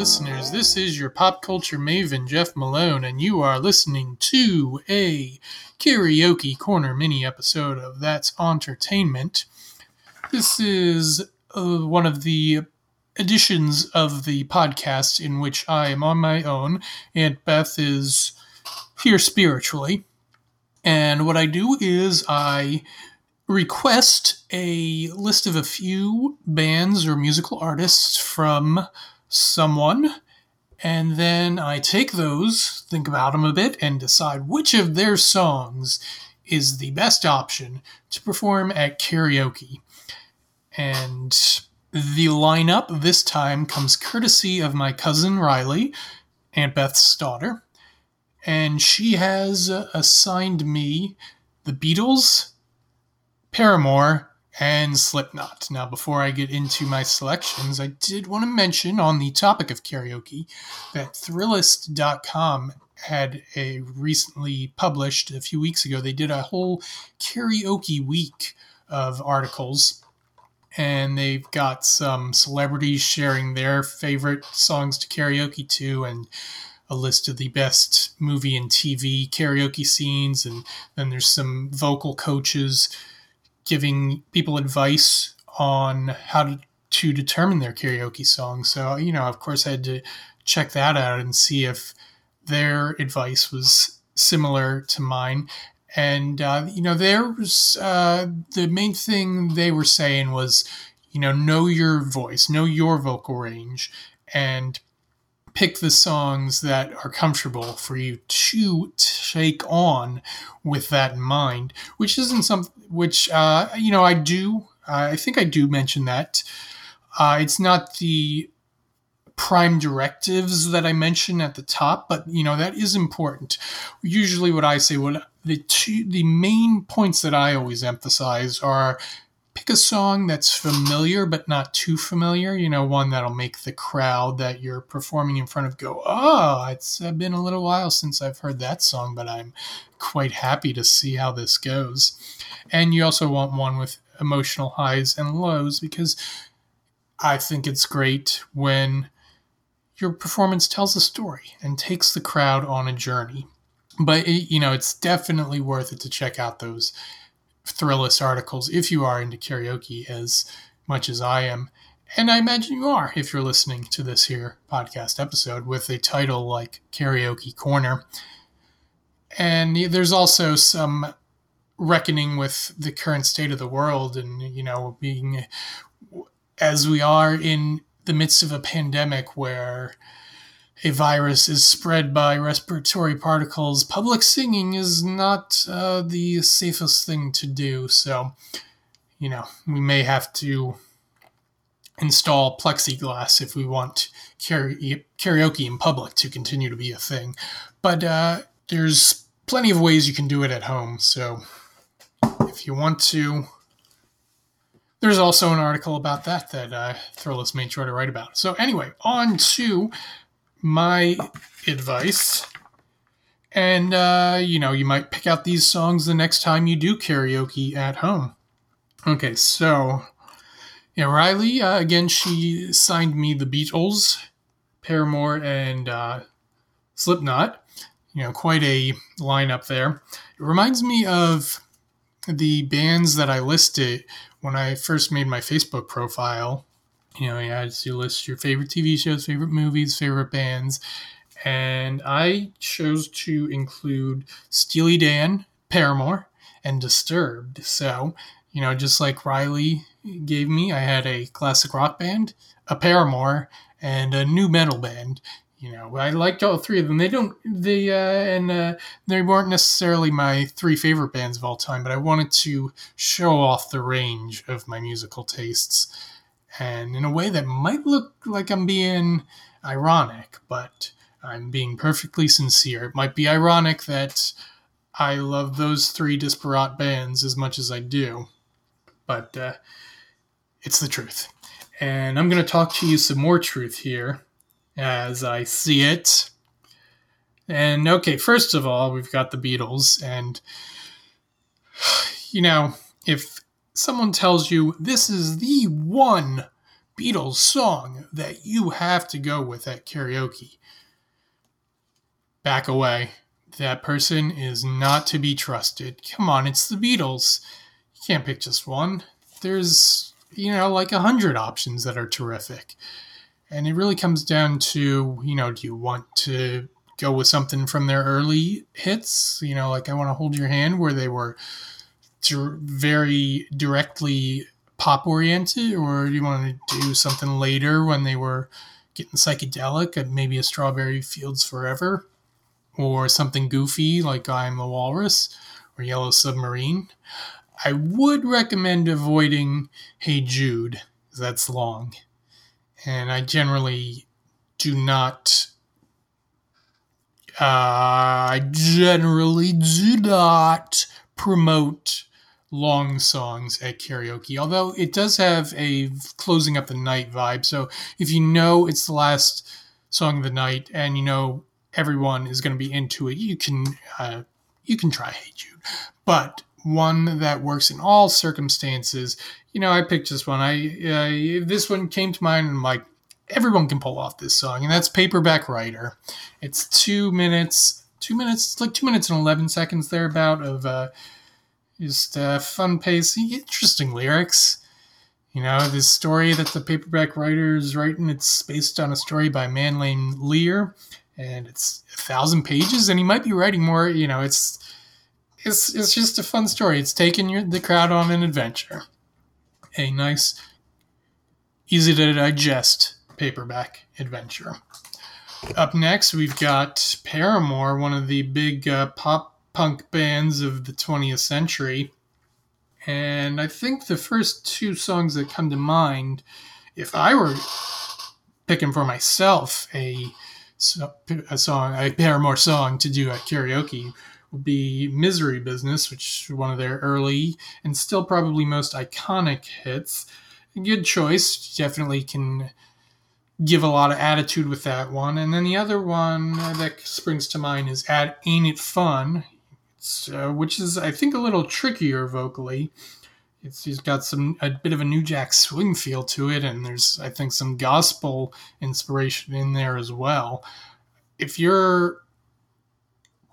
listeners. This is your pop culture maven, Jeff Malone, and you are listening to a Karaoke Corner mini-episode of That's Auntertainment. This is one of the editions of the podcast in which I am on my own. Aunt Beth is here spiritually. And what I do is I request a list of a few bands or musical artists from someone, and then I take those, think about them a bit, and decide which of their songs is the best option to perform at karaoke. And the lineup this time comes courtesy of my cousin Riley, Aunt Beth's daughter, and she has assigned me the Beatles, Paramore, and Slipknot. Now, before I get into my selections, I did want to mention on the topic of karaoke that Thrillist.com had recently published, a few weeks ago, they did a whole karaoke week of articles, and they've got some celebrities sharing their favorite songs to karaoke to, and a list of the best movie and TV karaoke scenes, and then there's some vocal coaches giving people advice on how to determine their karaoke song. So, you know, of course I had to check that out and see if their advice was similar to mine. And, you know, there was, the main thing they were saying was, you know your voice, know your vocal range, and pick the songs that are comfortable for you to take on with that in mind, which isn't something, which, you know, I think I do mention that. It's not the prime directives that I mention at the top, but, you know, that is important. Usually what I say, the main points that I always emphasize are pick a song that's familiar but not too familiar, you know, one that'll make the crowd that you're performing in front of go, oh, it's been a little while since I've heard that song, but I'm quite happy to see how this goes. And you also want one with emotional highs and lows, because I think it's great when your performance tells a story and takes the crowd on a journey. But, you know, it's definitely worth it to check out those Thrillist articles if you are into karaoke as much as I am, and I imagine you are if you're listening to this here podcast episode with a title like Karaoke Corner. And there's also some reckoning with the current state of the world, and, you know, being as we are in the midst of a pandemic where a virus is spread by respiratory particles, public singing is not the safest thing to do. So, you know, we may have to install plexiglass if we want karaoke in public to continue to be a thing. But there's plenty of ways you can do it at home. So if you want to, there's also an article about that Thrillist made sure to write about. So anyway, on to my advice. And, you know, you might pick out these songs the next time you do karaoke at home. Okay, so, yeah, Riley, again, she signed me the Beatles, Paramore, and Slipknot. You know, quite a lineup there. It reminds me of the bands that I listed when I first made my Facebook profile. You know, yeah, you list your favorite TV shows, favorite movies, favorite bands. And I chose to include Steely Dan, Paramore, and Disturbed. So, you know, just like Riley gave me, I had a classic rock band, a Paramore, and a new metal band. You know, I liked all three of them. They weren't necessarily my three favorite bands of all time, but I wanted to show off the range of my musical tastes. And in a way that might look like I'm being ironic, but I'm being perfectly sincere. It might be ironic that I love those three disparate bands as much as I do, but it's the truth. And I'm going to talk to you some more truth here as I see it. And okay, first of all, we've got the Beatles, and, you know, if someone tells you this is the one Beatles song that you have to go with at karaoke. Back away. That person is not to be trusted. Come on, it's the Beatles. You can't pick just one. There's, like 100 options that are terrific. And it really comes down to, do you want to go with something from their early hits? Like I Want to Hold Your Hand, where they were very directly pop-oriented, or do you want to do something later when they were getting psychedelic, maybe a Strawberry Fields Forever, or something goofy like I Am the Walrus or Yellow Submarine? I would recommend avoiding Hey Jude, because that's long. And I generally do not promote long songs at karaoke, although it does have a closing up the night vibe. So if it's the last song of the night and everyone is going to be into it, you can try Hey Jude. But one that works in all circumstances. I picked this one. This one came to mind, and I'm like, everyone can pull off this song, and that's Paperback Writer. It's 2 minutes, it's like 2 minutes and 11 seconds thereabout of fun pace, interesting lyrics. This story that the paperback writer is writing, it's based on a story by a man named Lear, and it's 1,000 pages, and he might be writing more. It's just a fun story. It's taking the crowd on an adventure. A nice, easy to digest paperback adventure. Up next, we've got Paramore, one of the big pop punk bands of the 20th century, and I think the first two songs that come to mind, if I were picking for myself a Paramore song to do at karaoke, would be Misery Business, which is one of their early and still probably most iconic hits. A good choice, definitely can give a lot of attitude with that one. And then the other one that springs to mind is Ain't It Fun, which is, I think, a little trickier vocally. He's got a bit of a New Jack Swing feel to it, and there's, I think, some gospel inspiration in there as well. If you're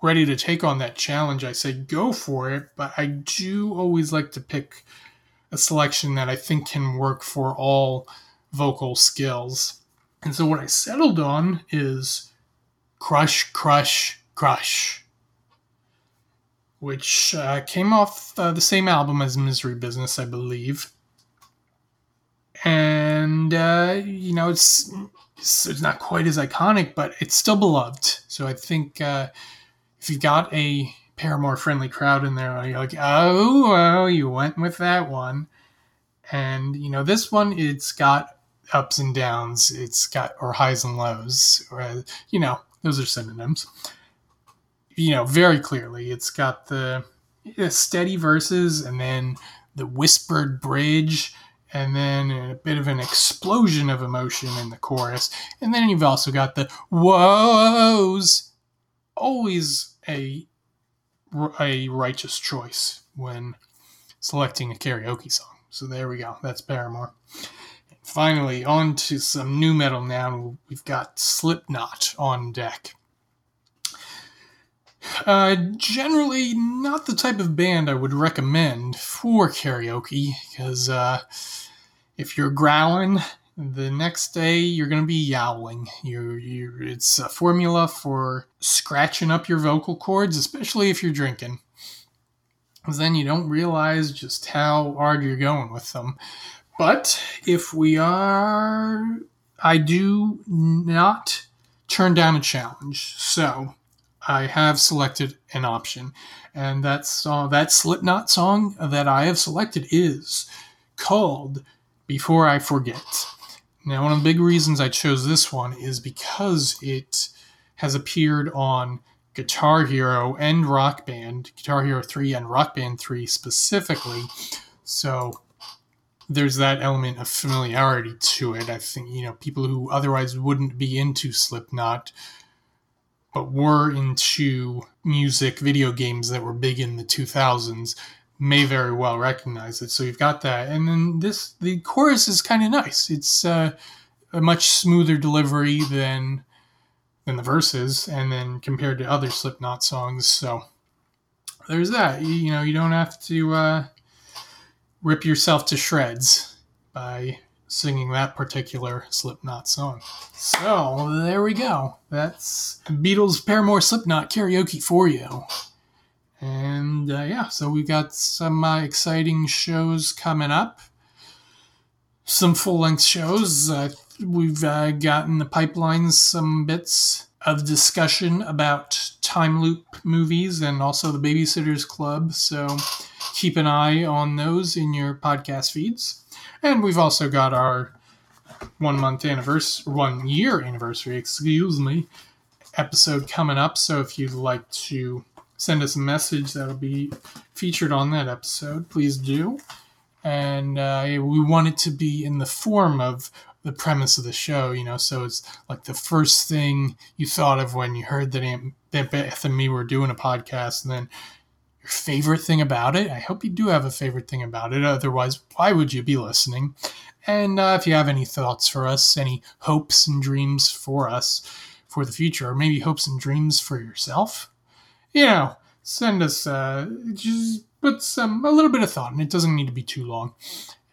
ready to take on that challenge, I say go for it, but I do always like to pick a selection that I think can work for all vocal skills. And so what I settled on is Crush, Crush, Crush, which came off the same album as Misery Business, I believe. And, it's not quite as iconic, but it's still beloved. So I think if you got a Paramore-friendly crowd in there, you're like, oh, you went with that one. And, this one, it's got ups and downs, or highs and lows, or, those are synonyms. Very clearly, it's got the steady verses, and then the whispered bridge, and then a bit of an explosion of emotion in the chorus, and then you've also got the woes. Always a righteous choice when selecting a karaoke song. So there we go. That's Paramore. Finally, on to some new metal now. We've got Slipknot on deck. Generally, not the type of band I would recommend for karaoke, because if you're growling, the next day you're going to be yowling. It's a formula for scratching up your vocal cords, especially if you're drinking. Because then you don't realize just how hard you're going with them. But if we are, I do not turn down a challenge. So I have selected an option. And that Slipknot song that I have selected is called Before I Forget. Now, one of the big reasons I chose this one is because it has appeared on Guitar Hero and Rock Band, Guitar Hero 3 and Rock Band 3 specifically. So there's that element of familiarity to it. I think, people who otherwise wouldn't be into Slipknot, but were into music, video games that were big in the 2000s, may very well recognize it. So you've got that. And then the chorus is kind of nice. It's a much smoother delivery than the verses, and then compared to other Slipknot songs. So there's that. You know, you don't have to rip yourself to shreds by singing that particular Slipknot song. So there we go. That's Beatles, Paramore, Slipknot karaoke for you. And so we've got some exciting shows coming up. Some full-length shows. We've got in the pipeline some bits of discussion about time loop movies and also the Babysitter's Club. So keep an eye on those in your podcast feeds. And we've also got our 1 year anniversary, episode coming up. So if you'd like to send us a message that'll be featured on that episode, please do. And we want it to be in the form of the premise of the show, you know, so it's like the first thing you thought of when you heard that Aunt Beth and me were doing a podcast, and then your favorite thing about it. I hope you do have a favorite thing about it. Otherwise, why would you be listening? And if you have any thoughts for us, any hopes and dreams for us for the future, or maybe hopes and dreams for yourself, you know, send us just put a little bit of thought, and it doesn't need to be too long.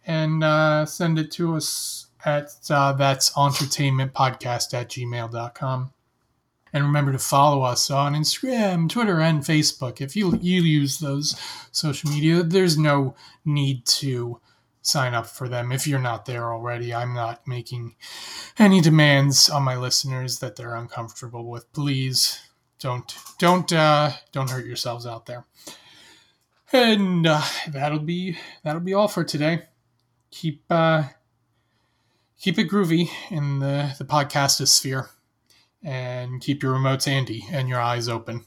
And send it to us at That's Auntertainment Podcast at gmail.com. And remember to follow us on Instagram, Twitter, and Facebook. If you use those social media, there's no need to sign up for them if you're not there already. I'm not making any demands on my listeners that they're uncomfortable with. Please don't hurt yourselves out there. And that'll be all for today. Keep it groovy in the podcast sphere, and keep your remotes handy and your eyes open.